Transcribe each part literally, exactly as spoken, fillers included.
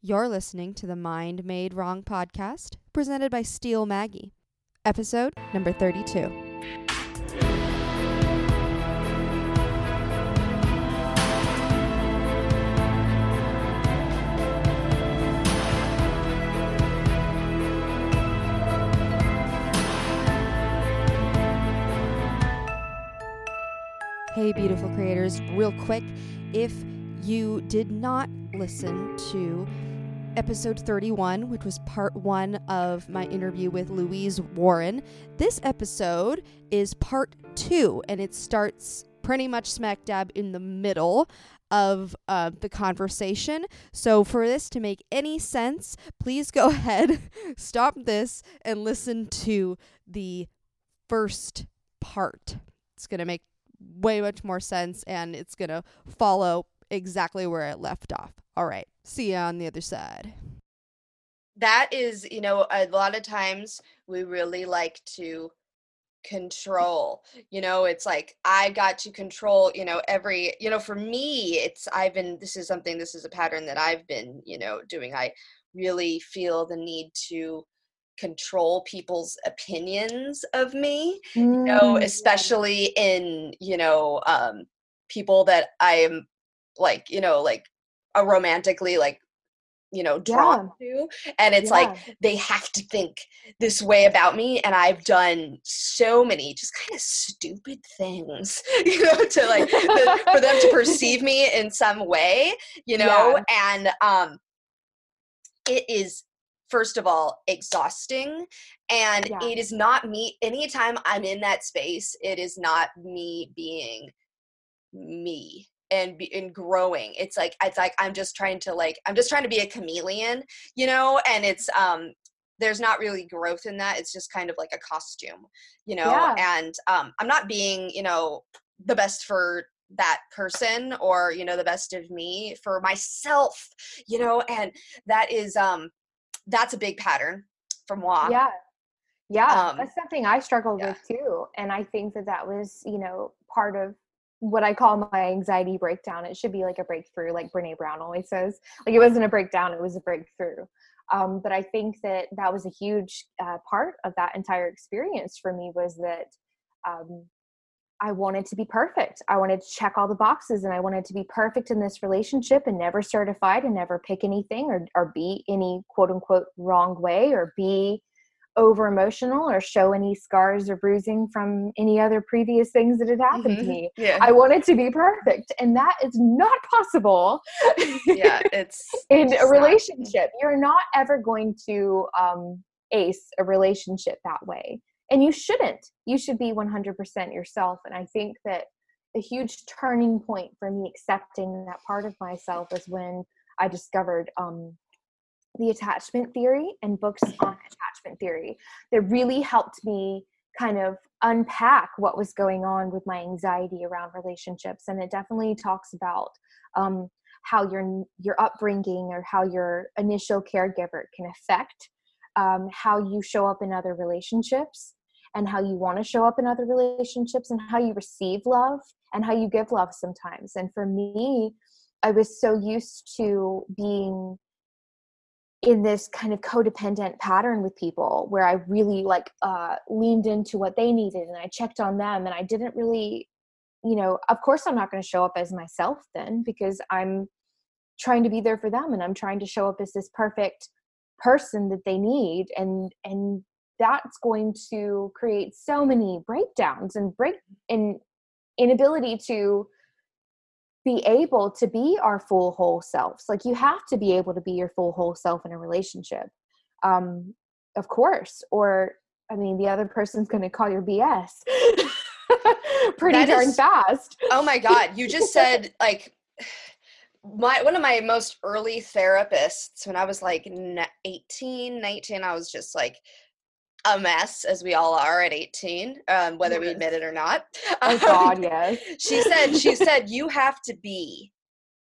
You're listening to the Mind Made Wrong podcast, presented by Steel Maggie, episode number thirty-two. Hey, beautiful creators, real quick, if you did not listen to episode thirty-one, which was part one of my interview with Louise Warren, this episode is part two, and it starts pretty much smack dab in the middle of uh, the conversation. So for this to make any sense, please go ahead, stop this, and listen to the first part. It's going to make way much more sense, and it's going to follow exactly where it left off. All right. See you on the other side. That is, you know, a lot of times we really like to control, you know, it's like, I got to control, you know, every, you know, for me, it's, I've been, this is something, this is a pattern that I've been, you know, doing. I really feel the need to control people's opinions of me, mm. you know, especially in, you know, um, people that I'm like, you know, like, a romantically like, you know, drawn yeah. to. And it's yeah. like, they have to think this way about me. And I've done so many just kind of stupid things, you know, to like, the, for them to perceive me in some way, you know, yeah. and um, it is, first of all, exhausting. And yeah. it is not me. Anytime I'm in that space, it is not me being me. And be, and growing. It's like, it's like, I'm just trying to like, I'm just trying to be a chameleon, you know? And it's, um, there's not really growth in that. It's just kind of like a costume, you know? Yeah. And, um, I'm not being, you know, the best for that person or, you know, the best of me for myself, you know? And that is, um, that's a big pattern from W A. Yeah. Yeah. Um, that's something I struggled yeah. with too. And I think that that was, you know, part of what I call my anxiety breakdown. It should be like a breakthrough, like Brené Brown always says. Like, it wasn't a breakdown, it was a breakthrough. Um, but I think that that was a huge uh, part of that entire experience for me, was that um, I wanted to be perfect. I wanted to check all the boxes, and I wanted to be perfect in this relationship and never certified and never pick anything or, or be any quote unquote wrong way or be over emotional or show any scars or bruising from any other previous things that had happened mm-hmm. to me. Yeah. I want it to be perfect. And that is not possible. Yeah, it's in it's a relationship. Not. You're not ever going to um, ace a relationship that way. And you shouldn't. You should be one hundred percent yourself. And I think that a huge turning point for me accepting that part of myself is when I discovered um, the attachment theory and books on attachment theory that really helped me kind of unpack what was going on with my anxiety around relationships. And it definitely talks about um, how your, your upbringing or how your initial caregiver can affect um, how you show up in other relationships and how you want to show up in other relationships and how you receive love and how you give love sometimes. And for me, I was so used to being in this kind of codependent pattern with people where I really like uh, leaned into what they needed and I checked on them, and I didn't really, you know, of course I'm not going to show up as myself then, because I'm trying to be there for them and I'm trying to show up as this perfect person that they need. And, and that's going to create so many breakdowns and break and inability to be able to be our full whole selves. Like, you have to be able to be your full whole self in a relationship. Um, of course. Or, I mean, the other person's going to call your B S pretty that darn is, fast. Oh my God. You just said like my, one of my most early therapists when I was like eighteen, nineteen, I was just like a mess, as we all are at eighteen, um, whether yes. we admit it or not. Oh God, yes. she said, she said, you have to be,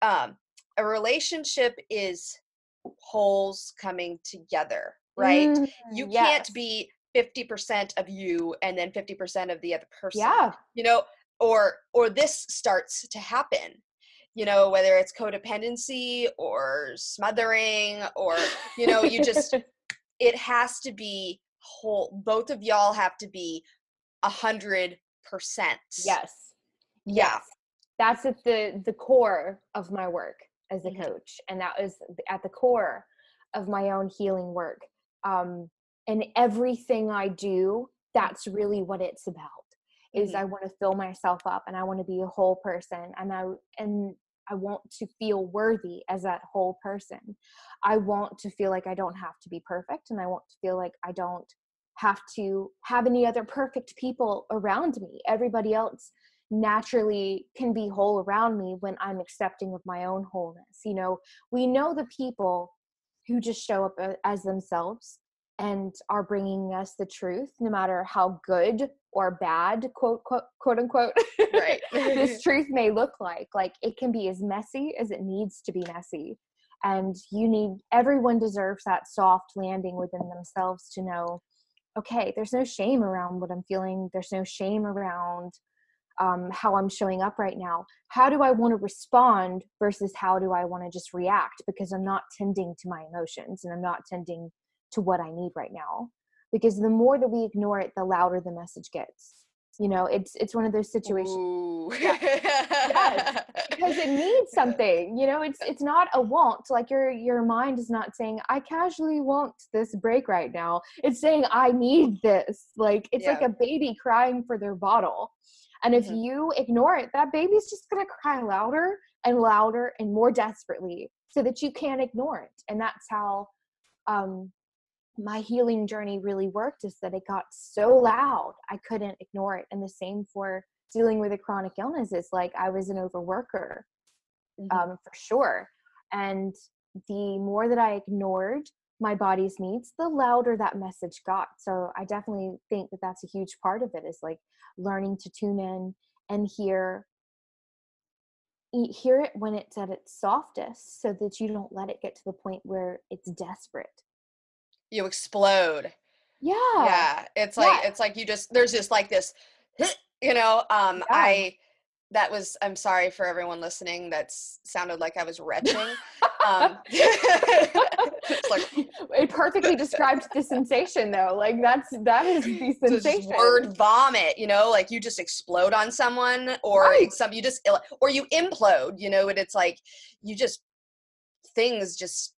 um, a relationship is wholes coming together, right? Mm, you yes. can't be fifty percent of you and then fifty percent of the other person, yeah. you know, or, or this starts to happen. you know, whether it's codependency or smothering or, you know, you just, it has to be whole. Both of y'all have to be a hundred percent. Yes. Yeah. That's at the, the core of my work as a coach. And that was at the core of my own healing work. Um, and everything I do, that's really what it's about. Is mm-hmm. I want to fill myself up, and I want to be a whole person, and I and I want to feel worthy as that whole person. I want to feel like I don't have to be perfect, and I want to feel like I don't have to have any other perfect people around me. Everybody else naturally can be whole around me when I'm accepting of my own wholeness. You know, we know the people who just show up as themselves and are bringing us the truth, no matter how good or bad, quote, quote, quote unquote, right. this truth may look like. Like, it can be as messy as it needs to be messy. And you need, everyone deserves that soft landing within themselves to know, okay, there's no shame around what I'm feeling. There's no shame around um, how I'm showing up right now. How do I want to respond versus how do I want to just react? Because I'm not tending to my emotions, and I'm not tending to what I need right now. Because the more that we ignore it, the louder the message gets. You know, it's it's one of those situations. Yeah. Yes. Because it needs something. You know, it's it's not a want. Like, your your mind is not saying, I casually want this break right now. It's saying, I need this. Like, it's yeah. like a baby crying for their bottle. And if mm-hmm. you ignore it, that baby's just gonna cry louder and louder and more desperately, so that you can't ignore it. And that's how um my healing journey really worked, is that it got so loud, I couldn't ignore it. And the same for dealing with a chronic illness. Is like, I was an overworker, mm-hmm. um, for sure. And the more that I ignored my body's needs, the louder that message got. So I definitely think that that's a huge part of it, is like learning to tune in and hear, hear it when it's at its softest, so that you don't let it get to the point where it's desperate. You explode. Yeah. Yeah. It's like, yeah. it's like you just, there's just like this, you know, um, yeah. I, that was, I'm sorry for everyone listening. That's sounded like I was retching. um, it's like, it perfectly described the sensation though. Like that's, that is the sensation. Word vomit, you know, like you just explode on someone, or right. some, you just, or you implode, you know, and it's like, you just, things just,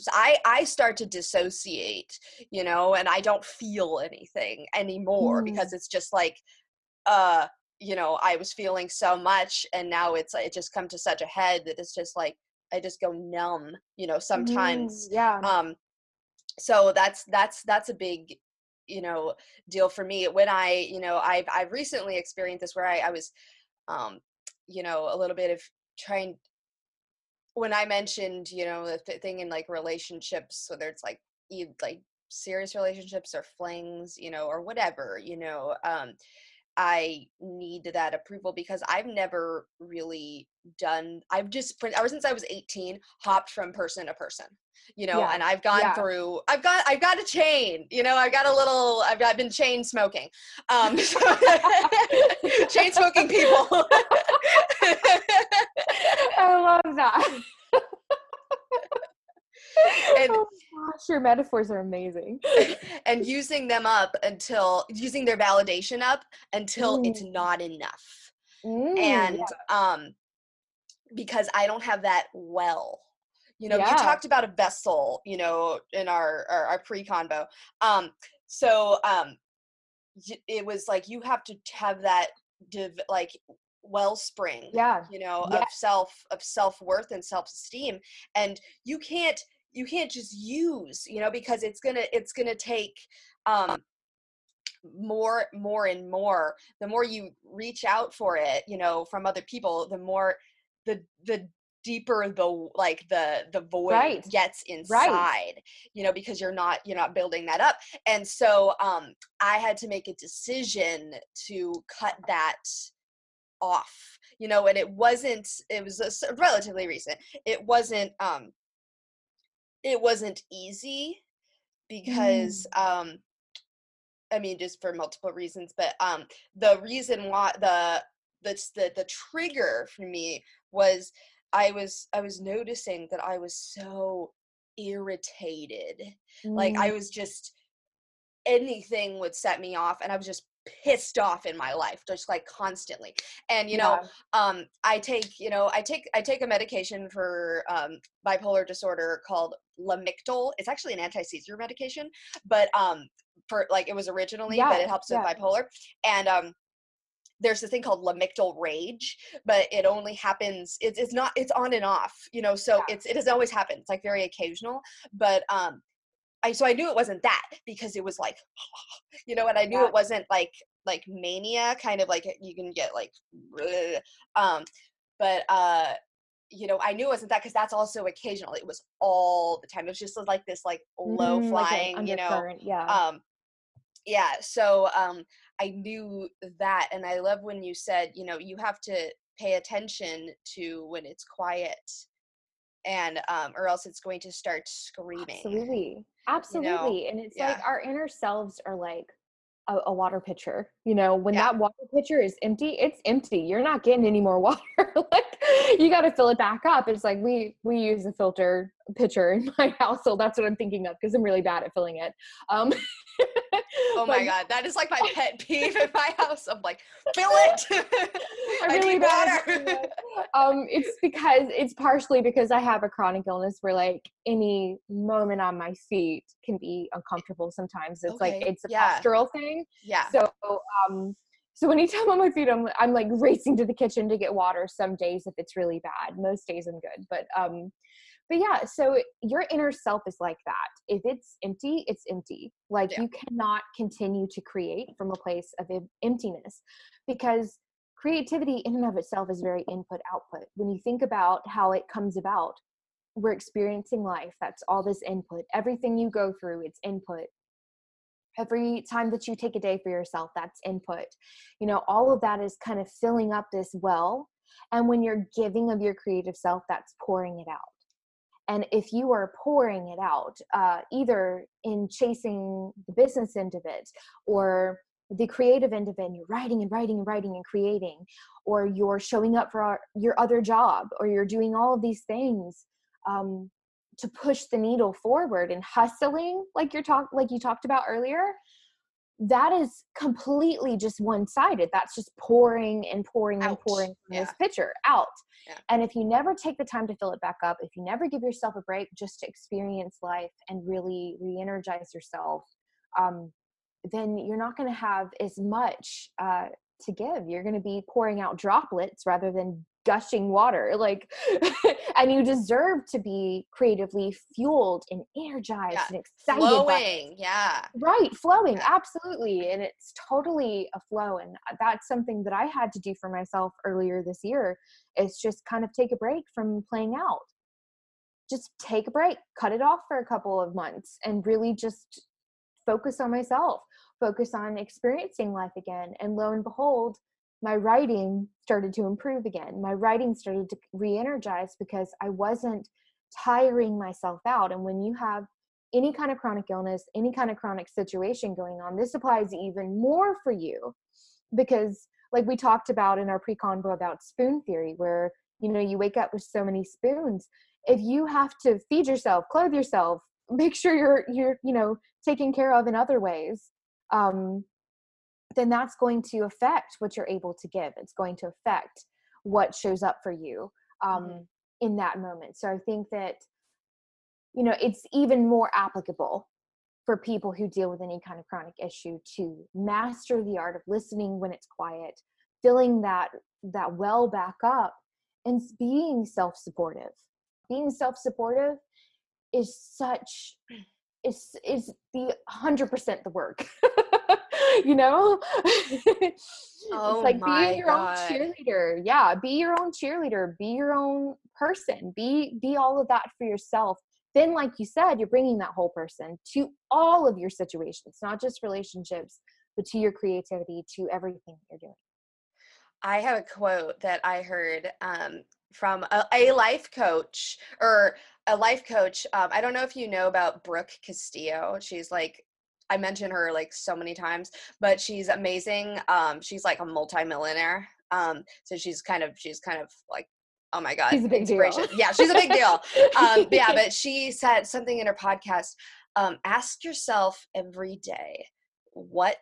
So I, I start to dissociate, you know, and I don't feel anything anymore mm. because it's just like, uh, you know, I was feeling so much, and now it's, it just come to such a head that it's just like, I just go numb, you know, sometimes. Mm, yeah. Um, so that's, that's, that's a big, you know, deal for me. When I, you know, I've, I've recently experienced this where I, I was, um, you know, a little bit of trying when I mentioned, you know, the th- thing in like relationships, whether it's like e- like serious relationships or flings, you know, or whatever, you know, um, I need that approval, because I've never really done, I've just, for, ever since I was eighteen, hopped from person to person, you know, yeah. and I've gone yeah. through, I've got, I've got a chain, you know, I've got a little, I've got, I've been chain smoking, um, so chain smoking people. I love that. And oh gosh, your metaphors are amazing. And using them up until using their validation up until mm. it's not enough. Mm, and yeah. um because I don't have that well. You know, yeah. you talked about a vessel, you know, in our our, our pre-convo. Um so um it was like you have to have that div- like wellspring, yeah. you know, yeah. of self, of self-worth and self-esteem. And you can't, you can't just use, you know, because it's going to, it's going to take, um, more, more and more, the more you reach out for it, you know, from other people, the more, the, the deeper the, like the, the void right. gets inside, right. you know, because you're not, you're not building that up. And so, um, I had to make a decision to cut that off, you know, and it wasn't, it was a, relatively recent. It wasn't, um, it wasn't easy because, mm. um, I mean, just for multiple reasons, but, um, the reason why the, that's the, the trigger for me was I was I was noticing that I was so irritated. Mm. Like I was just, anything would set me off, and I was just pissed off in my life, just like constantly. And, you know, yeah. um, I take, you know, I take, I take a medication for, um, bipolar disorder called Lamictal. It's actually an anti-seizure medication, but, um, for like, it was originally, yeah. but it helps yeah. with bipolar. And, um, there's this thing called lamictal rage, but it only happens. It's, it's not, it's on and off, you know, so yeah. it's, it has always happened. It's like very occasional, but, um, I, so I knew it wasn't that, because it was like, you know, and I knew yeah. it wasn't like, like mania, kind of like you can get like, bleh. um, but, uh, you know, I knew it wasn't that, because that's also occasional. It was all the time. It was just like this, like low mm, flying, like you know, yeah. um, yeah. So, um, I knew that. And I love when you said, you know, you have to pay attention to when it's quiet, and, um, or else it's going to start screaming. Absolutely. Absolutely. You know? And it's yeah. like our inner selves are like a, a water pitcher, you know, when yeah. that water pitcher is empty, it's empty. You're not getting any more water. Like you got to fill it back up. It's like, we, we use a filter pitcher in my household. That's what I'm thinking of, because I'm really bad at filling it. Um, oh my but, God. That is like my pet peeve in my house. I'm like, fill it. I really need water. um, it's because it's partially because I have a chronic illness where like any moment on my feet can be uncomfortable. Sometimes it's okay. like, it's a yeah. postural thing. Yeah. So, um, so anytime on my feet, I'm, I'm like racing to the kitchen to get water. Some days if it's really bad, most days I'm good. But, um, But yeah, so your inner self is like that. If it's empty, it's empty. Like yeah. you cannot continue to create from a place of emptiness, because creativity in and of itself is very input output. When you think about how it comes about, we're experiencing life. That's all this input. Everything you go through, it's input. Every time that you take a day for yourself, that's input. You know, all of that is kind of filling up this well. And when you're giving of your creative self, that's pouring it out. And if you are pouring it out, uh, either in chasing the business end of it or the creative end of it, and you're writing and writing and writing and creating, or you're showing up for our, your other job, or you're doing all of these things um, to push the needle forward and hustling, like you're talk, like you talked about earlier, that is completely just one-sided. That's just pouring and pouring out. and pouring from yeah. this pitcher out. Yeah. And if you never take the time to fill it back up, if you never give yourself a break just to experience life and really re-energize yourself, um, then you're not going to have as much uh, to give. You're going to be pouring out droplets rather than gushing water. Like, and you deserve to be creatively fueled and energized yeah. and excited. Flowing, yeah. Right, flowing, yeah. absolutely. And it's totally a flow. And that's something that I had to do for myself earlier this year, is just kind of take a break from playing out. Just take a break, cut it off for a couple of months, and really just focus on myself, focus on experiencing life again. And lo and behold, my writing started to improve again. My writing started to re-energize because I wasn't tiring myself out. And when you have any kind of chronic illness, any kind of chronic situation going on, this applies even more for you, because like we talked about in our pre-convo about spoon theory, where, you know, you wake up with so many spoons. If you have to feed yourself, clothe yourself, make sure you're, you're, you know, taken care of in other ways. Um, then that's going to affect what you're able to give. It's going to affect what shows up for you um, mm-hmm. in that moment. So I think that, you know, it's even more applicable for people who deal with any kind of chronic issue to master the art of listening when it's quiet, filling that, that well back up, and being self-supportive. Being self-supportive is such, is, is the one hundred percent the work. You know, it's oh like be your God. own cheerleader. Yeah. Be your own cheerleader, be your own person, be, be all of that for yourself. Then, like you said, you're bringing that whole person to all of your situations, not just relationships, but to your creativity, to everything you're doing. I have a quote that I heard, um, from a, a life coach or a life coach. Um, I don't know if you know about Brooke Castillo. She's like, I mention her like so many times, but she's amazing. Um, she's like a multimillionaire. Um, so she's kind of, she's kind of like Oh my God. She's a big deal. Yeah. She's a big deal. Um, yeah. But she said something in her podcast, um, ask yourself every day, what,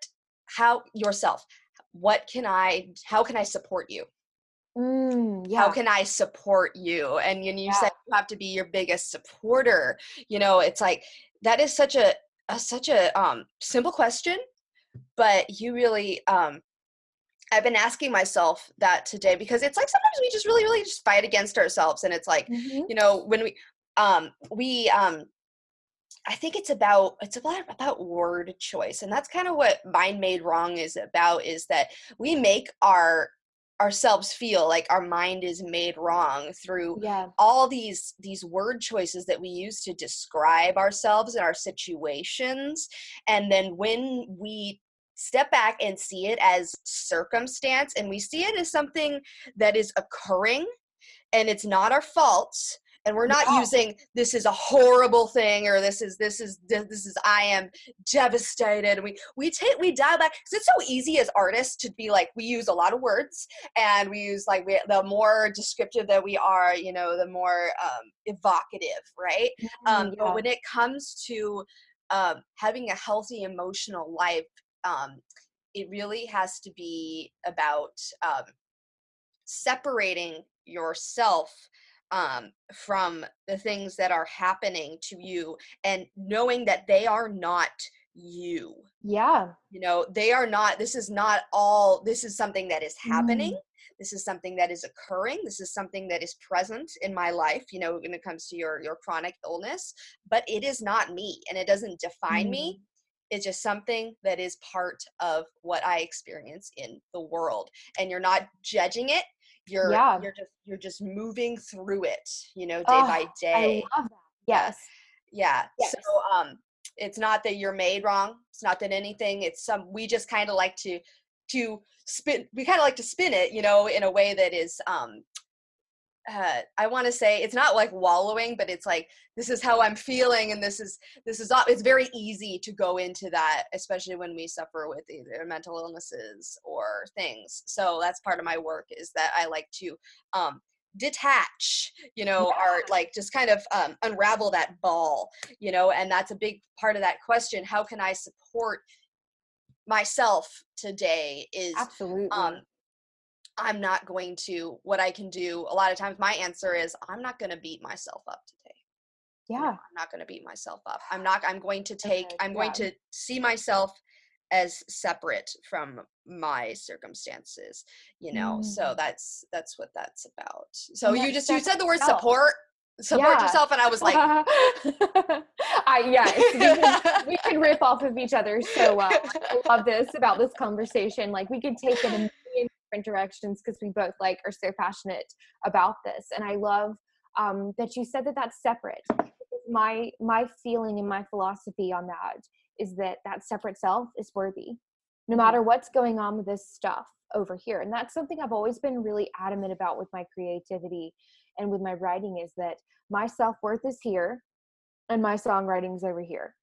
how yourself, what can I, how can I support you? Mm, yeah. How can I support you? And you, you yeah. said you have to be your biggest supporter. You know, it's like, that is such a, a such a um, simple question, but you really, um, I've been asking myself that today, because it's like, sometimes we just really, really just fight against ourselves. And it's like, mm-hmm. you know, when we, um, we, um, I think it's about, it's about, about word choice. And that's kind of what Mind Made Wrong is about, is that we make our, ourselves feel like our mind is made wrong through yeah. all these, these word choices that we use to describe ourselves and our situations. And then when we step back and see it as circumstance, and we see it as something that is occurring, and it's not our fault, and we're not no. using this is a horrible thing, or this is this is this is I am devastated. We we take we dial back, because it's so easy as artists to be like, we use a lot of words, and we use like we, the more descriptive that we are, you know, the more um, evocative, right? Mm-hmm, um, yeah. But when it comes to um, having a healthy emotional life, um, it really has to be about um, separating yourself um, from the things that are happening to you, and knowing that they are not you. Yeah. You know, they are not, this is not all, this is something that is happening. Mm. This is something that is occurring. This is something that is present in my life, you know, when it comes to your, your chronic illness, but it is not me, and it doesn't define mm. me. It's just something that is part of what I experience in the world, and you're not judging it. You're yeah. you're just you're just moving through it, you know, day oh, by day. I love that. Yes. Yeah. Yes. So um, it's not that you're made wrong. It's not that anything. It's some. We just kind of like to to spin. We kind of like to spin it, you know, in a way that is. Um, Uh, I want to say it's not like wallowing, but it's like, this is how I'm feeling. And this is, this is, it's very easy to go into that, especially when we suffer with either mental illnesses or things. So that's part of my work, is that I like to, um, detach, you know, yeah. or like just kind of, um, unravel that ball, you know, and that's a big part of that question. How can I support myself today is, absolutely. um, I'm not going to, what I can do a lot of times, my answer is, I'm not going to beat myself up today. Yeah. No, I'm not going to beat myself up. I'm not, I'm going to take, okay, I'm yeah. going to see myself as separate from my circumstances, you know? Mm. So that's, that's what that's about. So yeah, you just, you said the word yourself. support, support yeah. yourself. And I was like, I, yes, we can, we can rip off of each other so well. I love this about this conversation. Like, we could take it and directions, because we both like are so passionate about this. And I love um that you said that that's separate. My my feeling and my philosophy on that is that that separate self is worthy, no matter what's going on with this stuff over here. And that's something I've always been really adamant about with my creativity and with my writing, is that my self-worth is here and my songwriting is over here.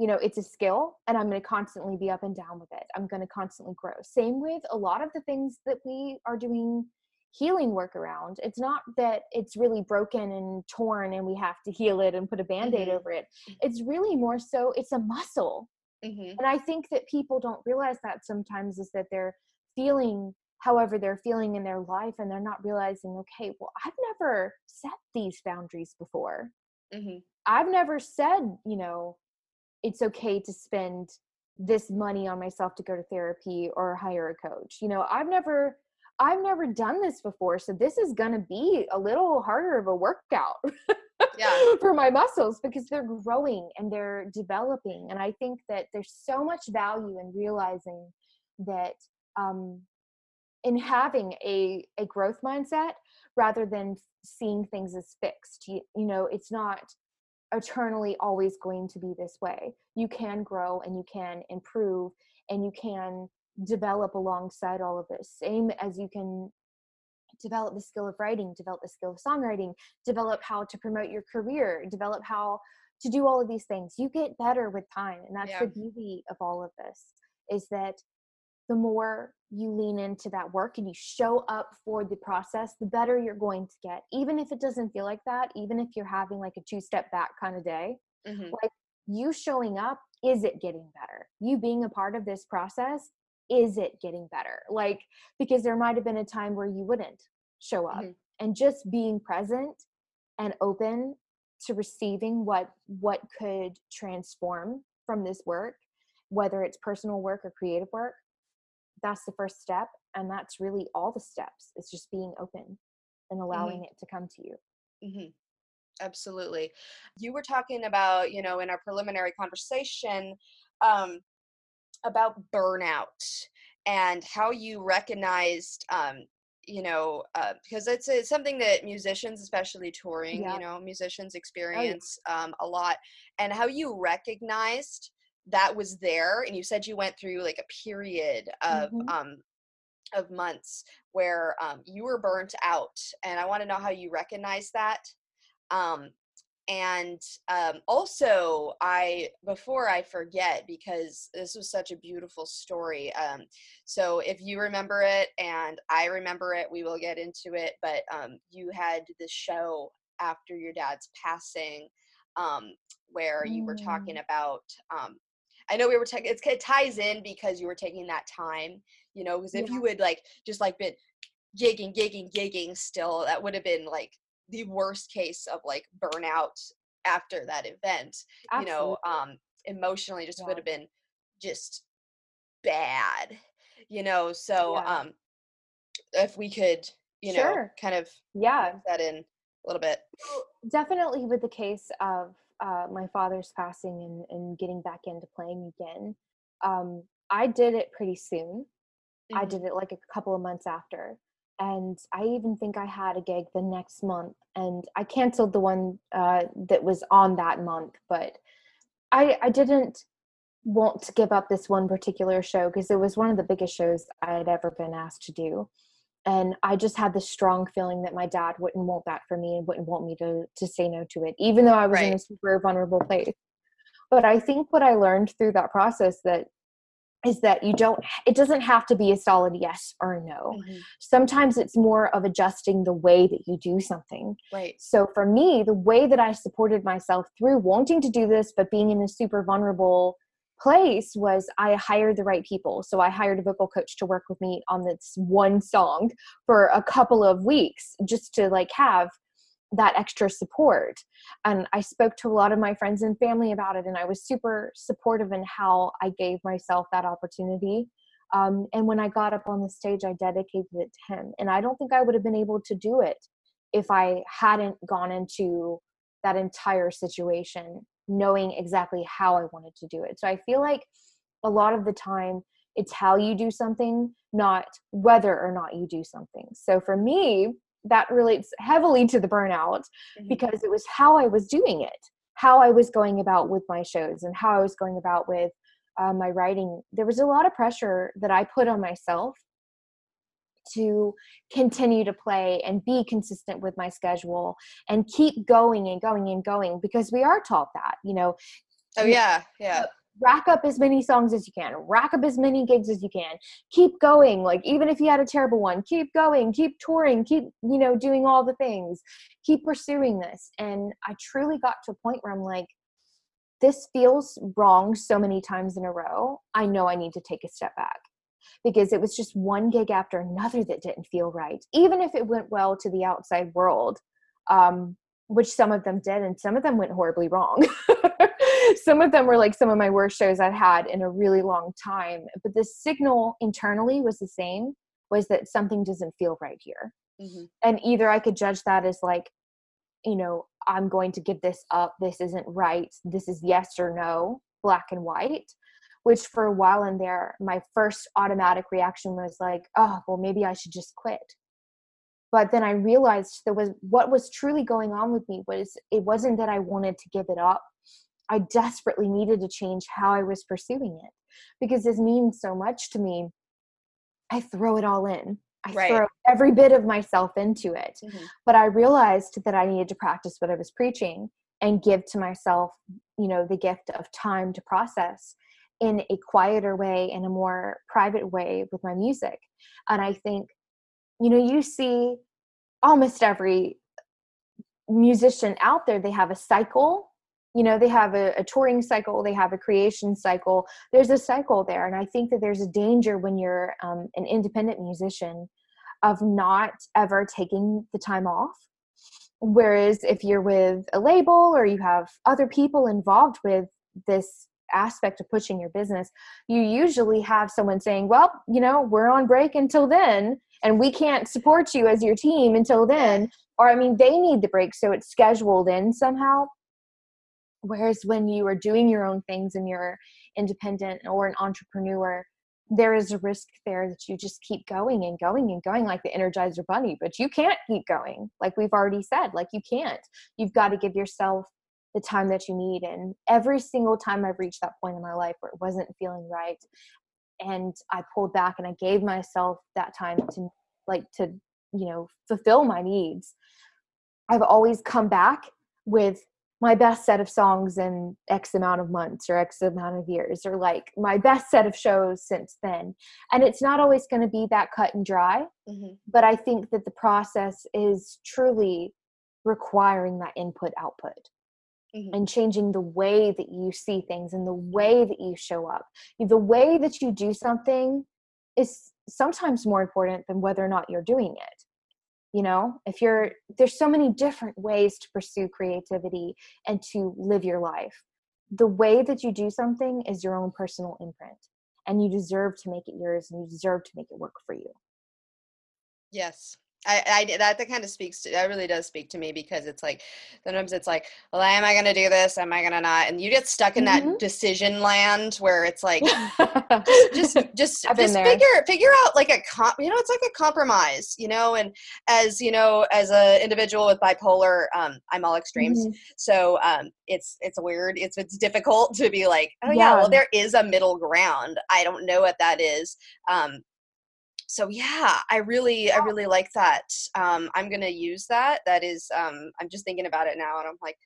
You know, it's a skill, and I'm going to constantly be up and down with it. I'm going to constantly grow. Same with a lot of the things that we are doing healing work around. It's not that it's really broken and torn and we have to heal it and put a Band-Aid mm-hmm. over it. It's really more so it's a muscle. Mm-hmm. And I think that people don't realize that sometimes, is that they're feeling however they're feeling in their life, and they're not realizing, okay, well, I've never set these boundaries before. Mm-hmm. I've never said, you know, it's okay to spend this money on myself to go to therapy or hire a coach. You know, I've never, I've never done this before. So this is going to be a little harder of a workout yeah. for my muscles, because they're growing and they're developing. And I think that there's so much value in realizing that, um, in having a, a growth mindset, rather than seeing things as fixed. You, you know, it's not eternally always going to be this way. You can grow and you can improve and you can develop alongside all of this. Same as you can develop the skill of writing, develop the skill of songwriting, develop how to promote your career, develop how to do all of these things. You get better with time. And that's yeah. the beauty of all of this, is that the more you lean into that work and you show up for the process, the better you're going to get. Even if it doesn't feel like that, even if you're having like a two step back kind of day, mm-hmm. like you showing up, is it getting better? You being a part of this process, is it getting better? Like, because there might've been a time where you wouldn't show up, mm-hmm. and just being present and open to receiving what, what could transform from this work, whether it's personal work or creative work. That's the first step. And that's really all the steps. It's just being open and allowing mm-hmm. it to come to you. Mm-hmm. Absolutely. You were talking about, you know, in our preliminary conversation, um, about burnout and how you recognized, um, you know, uh, because it's, it's something that musicians, especially touring, yeah. you know, musicians experience oh, yeah. um, a lot, and how you recognized that was there. And you said you went through like a period of, mm-hmm. um, of months where um, you were burnt out, and I want to know how you recognized that. Um, and um, also I, before I forget, because this was such a beautiful story. Um, so if you remember it and I remember it, we will get into it, but um, you had this show after your dad's passing, um, where you were talking about, um, I know we were talking, it ties in because you were taking that time, you know, because if yeah. you would like, just like been gigging, gigging, gigging still, that would have been like the worst case of like burnout after that event. Absolutely. You know, um, emotionally just yeah. would have been just bad, you know? So, yeah. um, if we could, you sure. know, kind of yeah, that in a little bit. Definitely with the case of, uh, my father's passing and, and getting back into playing again. Um, I did it pretty soon. Mm-hmm. I did it like a couple of months after. And I even think I had a gig the next month, and I canceled the one uh, that was on that month, but I, I didn't want to give up this one particular show because it was one of the biggest shows I had ever been asked to do. And I just had this strong feeling that my dad wouldn't want that for me and wouldn't want me to to say no to it, even though I was right. in a super vulnerable place. But I think what I learned through that process that is that you don't, it doesn't have to be a solid yes or no. Mm-hmm. Sometimes it's more of adjusting the way that you do something. Right. So for me, the way that I supported myself through wanting to do this, but being in a super vulnerable place, was I hired the right people. So I hired a vocal coach to work with me on this one song for a couple of weeks, just to like have that extra support. And I spoke to a lot of my friends and family about it, and I was super supportive in how I gave myself that opportunity. Um, and when I got up on the stage, I dedicated it to him. And I don't think I would have been able to do it if I hadn't gone into that entire situation knowing exactly how I wanted to do it. So I feel like a lot of the time it's how you do something, not whether or not you do something. So for me, that relates heavily to the burnout, mm-hmm. because it was how I was doing it, how I was going about with my shows, and how I was going about with uh, my writing. There was a lot of pressure that I put on myself to continue to play and be consistent with my schedule and keep going and going and going, because we are taught that, you know. Oh yeah. Yeah. Rack up as many songs as you can, rack up as many gigs as you can, keep going. Like, even if you had a terrible one, keep going, keep touring, keep, you know, doing all the things, keep pursuing this. And I truly got to a point where I'm like, this feels wrong so many times in a row. I know I need to take a step back, because it was just one gig after another that didn't feel right. Even if it went well to the outside world, um, which some of them did, and some of them went horribly wrong. Some of them were like some of my worst shows I'd had in a really long time. But the signal internally was the same, was that something doesn't feel right here. Mm-hmm. And either I could judge that as like, you know, I'm going to give this up. This isn't right. This is yes or no, black and white, which for a while in there, my first automatic reaction was like, oh, well, maybe I should just quit. But then I realized there was, what was truly going on with me was, it wasn't that I wanted to give it up. I desperately needed to change how I was pursuing it, because this means so much to me. I throw it all in. I right. throw every bit of myself into it. Mm-hmm. But I realized that I needed to practice what I was preaching and give to myself, you know, the gift of time to process in a quieter way, in a more private way with my music. And I think, you know, you see almost every musician out there, they have a cycle, you know, they have a, a touring cycle, they have a creation cycle. There's a cycle there. And I think that there's a danger when you're um, an independent musician of not ever taking the time off. Whereas if you're with a label or you have other people involved with this aspect of pushing your business, you usually have someone saying, well, you know, we're on break until then, and we can't support you as your team until then. Or, I mean, they need the break, so it's scheduled in somehow. Whereas when you are doing your own things and you're independent or an entrepreneur, there is a risk there that you just keep going and going and going like the Energizer Bunny, but you can't keep going. Like we've already said, like you can't. You've got to give yourself the time that you need. And every single time I've reached that point in my life where it wasn't feeling right, and I pulled back and I gave myself that time to like to, you know, fulfill my needs, I've always come back with my best set of songs in X amount of months or X amount of years, or like my best set of shows since then. And it's not always going to be that cut and dry, mm-hmm. but I think that the process is truly requiring that input output. Mm-hmm. And changing the way that you see things and the way that you show up. The way that you do something is sometimes more important than whether or not you're doing it. You know, if you're, there's so many different ways to pursue creativity and to live your life. The way that you do something is your own personal imprint, and you deserve to make it yours, and you deserve to make it work for you. Yes. I, I that that kind of speaks to, that really does speak to me, because it's like, sometimes it's like, well, am I going to do this? Am I going to not? And you get stuck in mm-hmm. that decision land where it's like, just, just, just, just figure, figure out like a, com- you know, it's like a compromise, you know, and as, you know, as a individual with bipolar, um, I'm all extremes. Mm-hmm. So um, it's, it's weird. It's, it's difficult to be like, oh yeah, yeah, well, there is a middle ground. I don't know what that is. Um, So yeah, I really, I really like that. Um, I'm going to use that. That is, um, I'm just thinking about it now, and I'm like,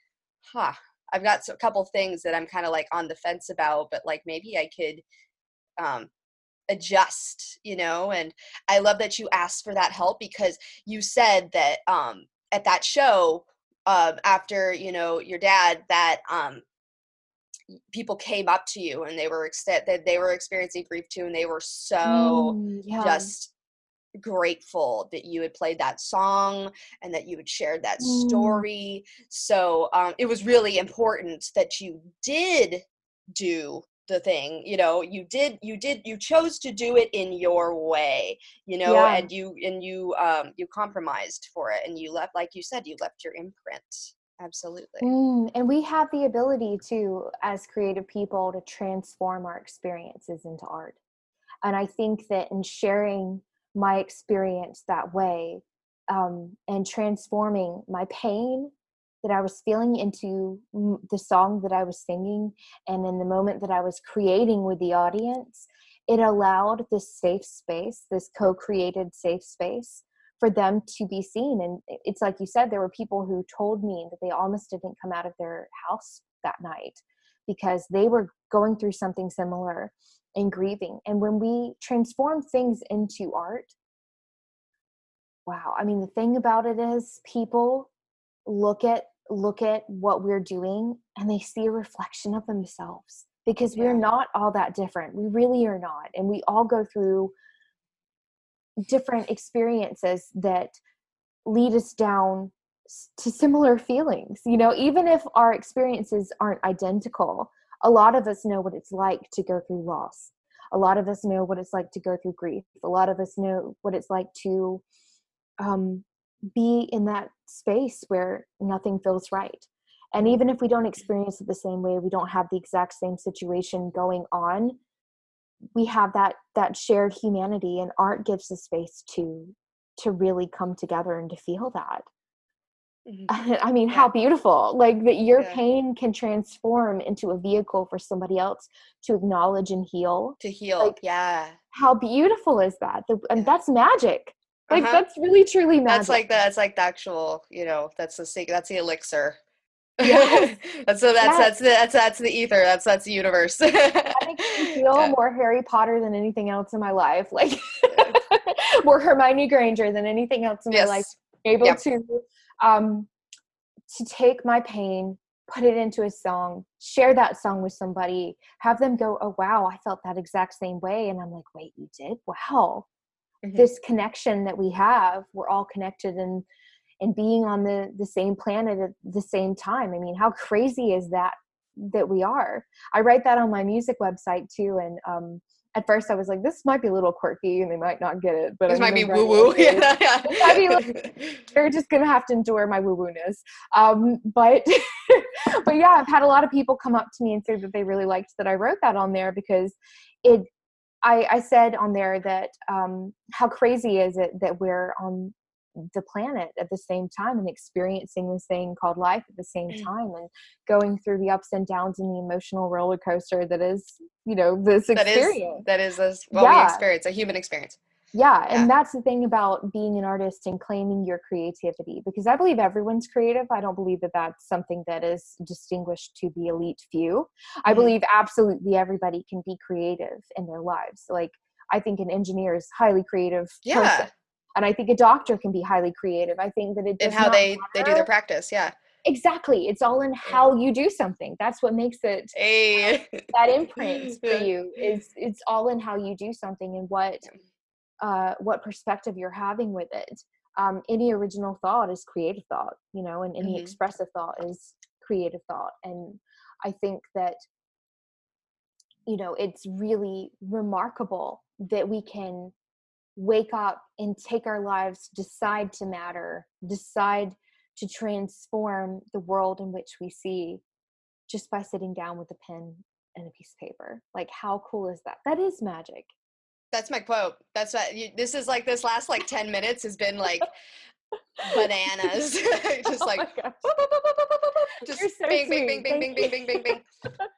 huh, I've got a couple things that I'm kind of like on the fence about, but like maybe I could, um, adjust, you know. And I love that you asked for that help, because you said that, um, at that show, uh, after, you know, your dad, that, um, people came up to you and they were that ex- they were experiencing grief too, and they were so mm, yeah. just grateful that you had played that song and that you had shared that mm. story. So um, it was really important that you did do the thing, you know, you did, you did, you chose to do it in your way, you know, yeah. and you, and you, um, you compromised for it, and you left, like you said, you left your imprint. Absolutely. Mm, and we have the ability to, as creative people, to transform our experiences into art. And I think that in sharing my experience that way, um, and transforming my pain that I was feeling into the song that I was singing, and in the moment that I was creating with the audience, it allowed this safe space, this co-created safe space, for them to be seen. And it's like you said, there were people who told me that they almost didn't come out of their house that night because they were going through something similar and grieving. And when we transform things into art, wow. I mean, the thing about it is people look at, look at what we're doing and they see a reflection of themselves, because yeah. we're not all that different. We really are not. And we all go through different experiences that lead us down to similar feelings. You know, even if our experiences aren't identical, a lot of us know what it's like to go through loss. A lot of us know what it's like to go through grief. A lot of us know what it's like to um, be in that space where nothing feels right. And even if we don't experience it the same way, we don't have the exact same situation going on, we have that, that shared humanity, and art gives a space to, to really come together and to feel that. Mm-hmm. I mean, yeah. how beautiful, like that your yeah. pain can transform into a vehicle for somebody else to acknowledge and heal. To heal. Like, yeah. How beautiful is that? The, and yeah. that's magic. Like uh-huh. that's really, truly magic. That's like the, that's like the actual, you know, that's the, that's the elixir. Yes. that's, so that's, yes. that's, the, that's, that's the ether. That's, that's the universe. I mean, makes me feel yeah. more Harry Potter than anything else in my life. Like more Hermione Granger than anything else in yes. my life. Able yep. to, um, to take my pain, put it into a song, share that song with somebody, have them go, oh, wow, I felt that exact same way. And I'm like, wait, you did? Wow. Mm-hmm. This connection that we have, we're all connected and, and being on the, the same planet at the same time. I mean, how crazy is that, that we are? I write that on my music website too. And, um, at first I was like, this might be a little quirky and they might not get it, but this might be woo woo. Yeah, yeah. I mean, like, they're just going to have to endure my woo woo-ness. Um, but, but yeah, I've had a lot of people come up to me and say that they really liked that I wrote that on there because it, I, I said on there that, um, how crazy is it that we're on the planet at the same time and experiencing this thing called life at the same time and going through the ups and downs and the emotional roller coaster that is, you know, this experience. That is, that is what yeah. we experience, a human experience. Yeah. yeah. And that's the thing about being an artist and claiming your creativity, because I believe everyone's creative. I don't believe that that's something that is distinguished to the elite few. I mm-hmm. believe absolutely everybody can be creative in their lives. Like, I think an engineer is highly creative yeah. person. And I think a doctor can be highly creative. I think that it does. And how they, they do their practice. Yeah, exactly. It's all in how you do something. That's what makes it hey. uh, that imprint for you is it's all in how you do something and what, uh, what perspective you're having with it. Um, any original thought is creative thought, you know, and any mm-hmm. expressive thought is creative thought. And I think that, you know, it's really remarkable that we can wake up and take our lives, decide to matter, decide to transform the world in which we see just by sitting down with a pen and a piece of paper. Like, how cool is that? That is magic. That's my quote. That's what you, this is like this last like ten minutes has been like bananas. Just oh like, just so bing, bing, bing, bing, bing, bing, bing, bing, bing, bing.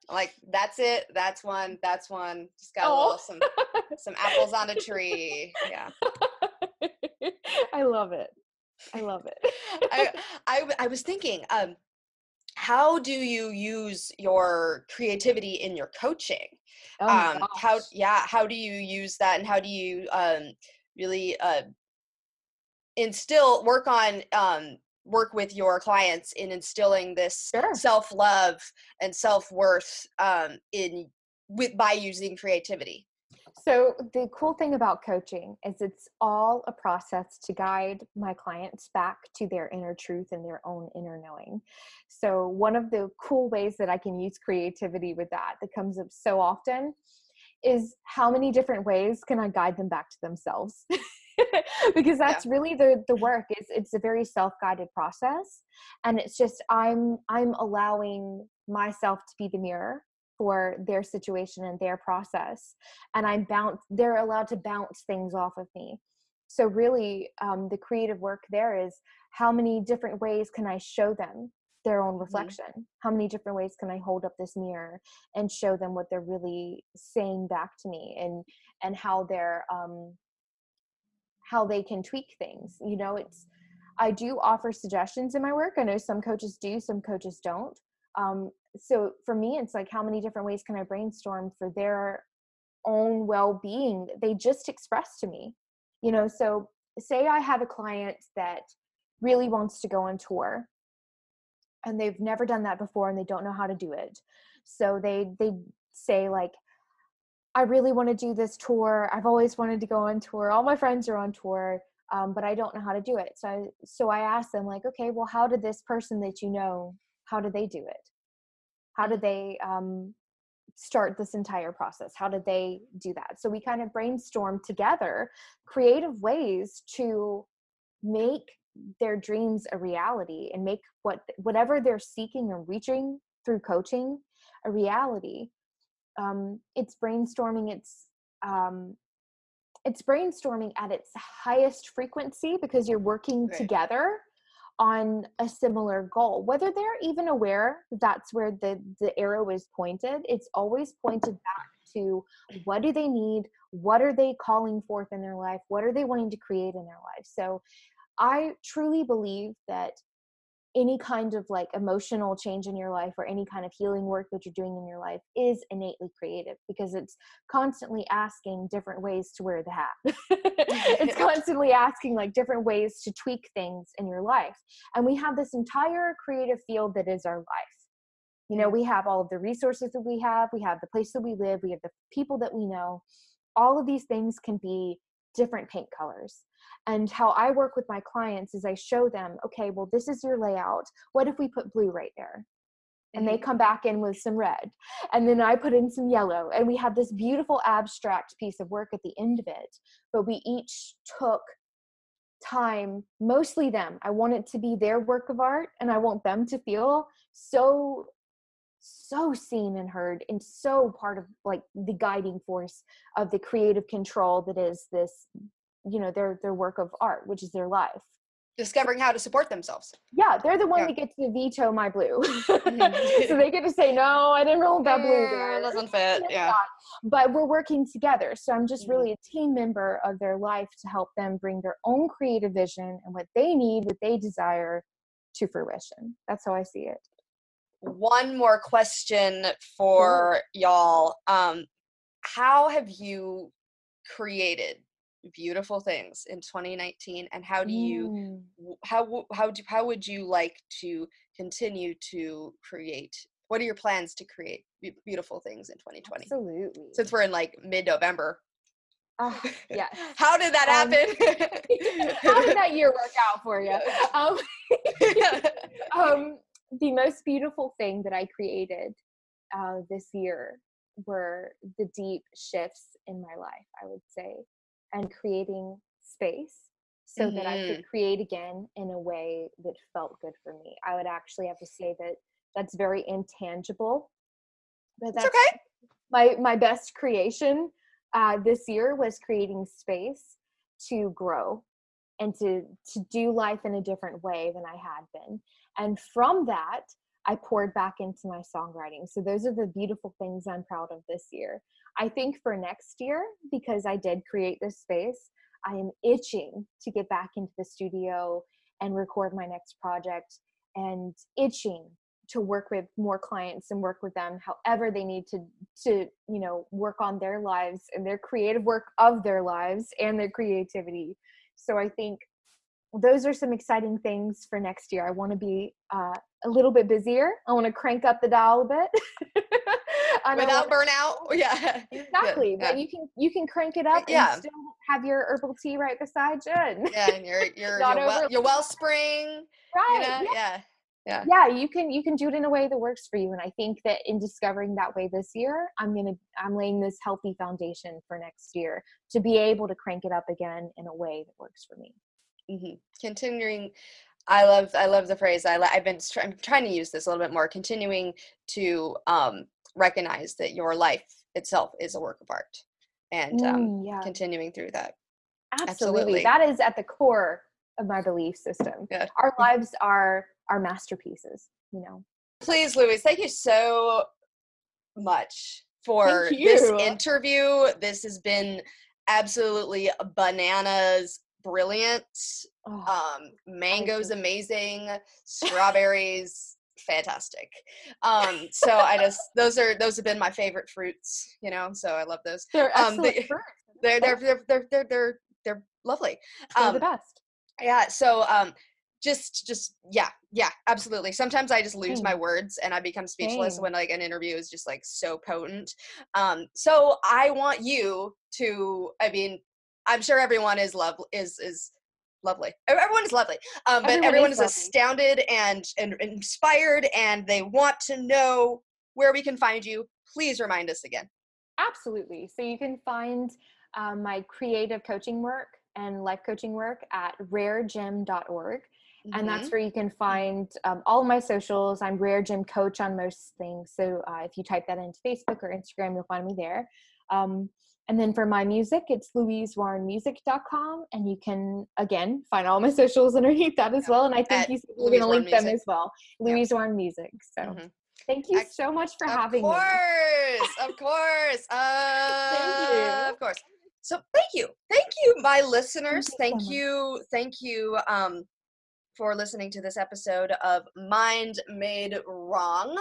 Like, that's it. That's one. That's one. Just got oh. a little, some, some apples on a tree. Yeah. I love it. I love it. I, I, I was thinking, um, how do you use your creativity in your coaching? Oh um, gosh. how, yeah. How do you use that? And how do you, um, really, uh, instill work on um work with your clients in instilling this sure. self-love and self-worth um in with by using creativity? So the cool thing about coaching is it's all a process to guide my clients back to their inner truth and their own inner knowing. So one of the cool ways that I can use creativity with that that comes up so often is how many different ways can I guide them back to themselves? Because that's yeah. really the, the work is it's a very self-guided process. And it's just, I'm, I'm allowing myself to be the mirror for their situation and their process. And I'm bounce, they're allowed to bounce things off of me. So really um, the creative work there is how many different ways can I show them their own reflection? Mm-hmm. How many different ways can I hold up this mirror and show them what they're really saying back to me and, and how they're, um, how they can tweak things. You know, it's, I do offer suggestions in my work. I know some coaches do, some coaches don't. Um, so for me, it's like, how many different ways can I brainstorm for their own well-being that they just expressed to me? You know, so say I have a client that really wants to go on tour and they've never done that before and they don't know how to do it. So they, they say like, I really want to do this tour. I've always wanted to go on tour. All my friends are on tour, um, but I don't know how to do it. So I, so I asked them like, okay, well, how did this person that you know, how did they do it? How did they um, start this entire process? How did they do that? So we kind of brainstormed together creative ways to make their dreams a reality and make what whatever they're seeking and reaching through coaching a reality. Um, it's brainstorming, it's, um, it's brainstorming at its highest frequency because you're working right. together on a similar goal, whether they're even aware that's where the, the arrow is pointed. It's always pointed back to what do they need? What are they calling forth in their life? What are they wanting to create in their life? So I truly believe that any kind of like emotional change in your life or any kind of healing work that you're doing in your life is innately creative, because it's constantly asking different ways to wear the hat. It's constantly asking like different ways to tweak things in your life. And we have this entire creative field that is our life. You know, we have all of the resources that we have, we have the place that we live, we have the people that we know. All of these things can be different paint colors. And how I work with my clients is I show them, okay, well, this is your layout. What if we put blue right there? And they come back in with some red. And then I put in some yellow. And we have this beautiful abstract piece of work at the end of it. But we each took time, mostly them. I want it to be their work of art. And I want them to feel so... so seen and heard, and so part of like the guiding force of the creative control that is this, you know, their their work of art, which is their life. Discovering how to support themselves. Yeah, they're the one yeah. that gets to veto my blue. So they get to say, no, I didn't roll that blue there. It doesn't fit, yeah. But we're working together. So I'm just really a team member of their life to help them bring their own creative vision and what they need, what they desire to fruition. That's how I see it. One more question for y'all. Um, how have you created beautiful things in twenty nineteen, and how do you, mm. how, how do, how would you like to continue to create? What are your plans to create beautiful things in twenty twenty? Absolutely. Since we're in like mid-November. Oh, yeah. How did that happen? Um, how did that year work out for you? Um, um The most beautiful thing that I created uh, this year were the deep shifts in my life, I would say, and creating space so mm-hmm. that I could create again in a way that felt good for me. I would actually have to say that that's very intangible, but that's it's okay. My, my best creation uh, this year was creating space to grow and to, to do life in a different way than I had been. And from that, I poured back into my songwriting. So those are the beautiful things I'm proud of this year. I think for next year, because I did create this space, I am itching to get back into the studio and record my next project, and itching to work with more clients and work with them however they need to, to, you know, work on their lives and their creative work of their lives and their creativity. So I think those are some exciting things for next year. I want to be uh, a little bit busier. I want to crank up the dial a bit. Without wanna... burnout. Yeah. Exactly. Yeah. But you can you can crank it up yeah. and still have your herbal tea right beside you. And yeah, and your your your, well, your wellspring. Right. You know? Yeah. Yeah. Yeah. You can you can do it in a way that works for you. And I think that in discovering that way this year, I'm gonna I'm laying this healthy foundation for next year to be able to crank it up again in a way that works for me. Mm-hmm. Continuing, I love, I love the phrase. I, I've been try, I'm trying to use this a little bit more. Continuing to um, recognize that your life itself is a work of art, and um, mm, yeah. continuing through that. Absolutely. Absolutely, that is at the core of my belief system. Good. Our lives are our masterpieces. You know. Please, Louise, thank you so much for this interview. This has been absolutely bananas. Brilliant. Oh, um, mango's amazing. Strawberries, fantastic. Um, so I just, those are, those have been my favorite fruits, you know, so I love those. They're um, excellent they, fruits. They're, they're, they're, they're, they're, they're, they're lovely. Um, they're the best. Yeah. So, um, just, just, yeah, yeah, absolutely. Sometimes I just lose Dang. my words and I become speechless Dang. when like an interview is just like so potent. Um, so I want you to, I mean, I'm sure everyone is love is is lovely. Everyone is lovely, um, but everyone, everyone is, is astounded and, and inspired, and they want to know where we can find you. Please remind us again. Absolutely. So you can find uh, my creative coaching work and life coaching work at rare gym dot org. Mm-hmm. And that's where you can find um, all of my socials. I'm Rare Gym Coach on most things. So uh, if you type that into Facebook or Instagram, you'll find me there. Um, And then for my music, it's louise warren music dot com. And you can, again, find all my socials underneath that as yeah. well. And I think you, we're going to link them as well. Louise yeah. Warren Music. So mm-hmm. thank you so much for of having course, me. Of course. Of course. Uh, thank you. Of course. So thank you. Thank you, my listeners. Thank you. Thank you. Thank you um, for listening to this episode of Mind Made Wrong.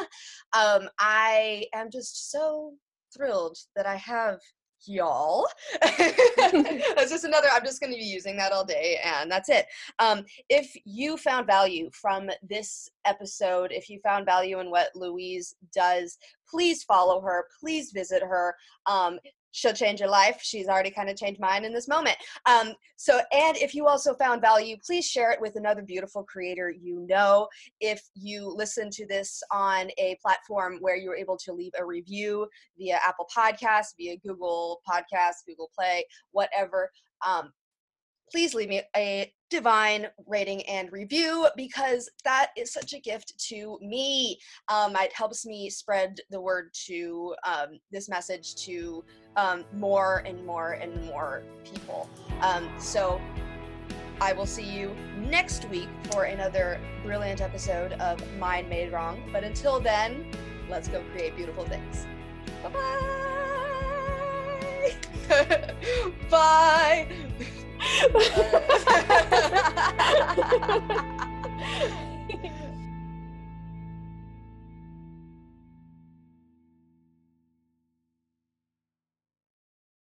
Um, I am just so thrilled that I have y'all. That's just another, I'm just going to be using that all day, and that's it. Um, if you found value from this episode, if you found value in what Louise does, please follow her, please visit her. Um, She'll change your life. She's already kind of changed mine in this moment. Um, so, and if you also found value, please share it with another beautiful creator you know. If you listen to this on a platform where you were able to leave a review via Apple Podcasts, via Google Podcasts, Google Play, whatever, um, please leave me a divine rating and review, because that is such a gift to me. Um, it helps me spread the word to um, this message to um, more and more and more people. Um, so I will see you next week for another brilliant episode of Mind Made Wrong. But until then, let's go create beautiful things. Bye-bye. Bye.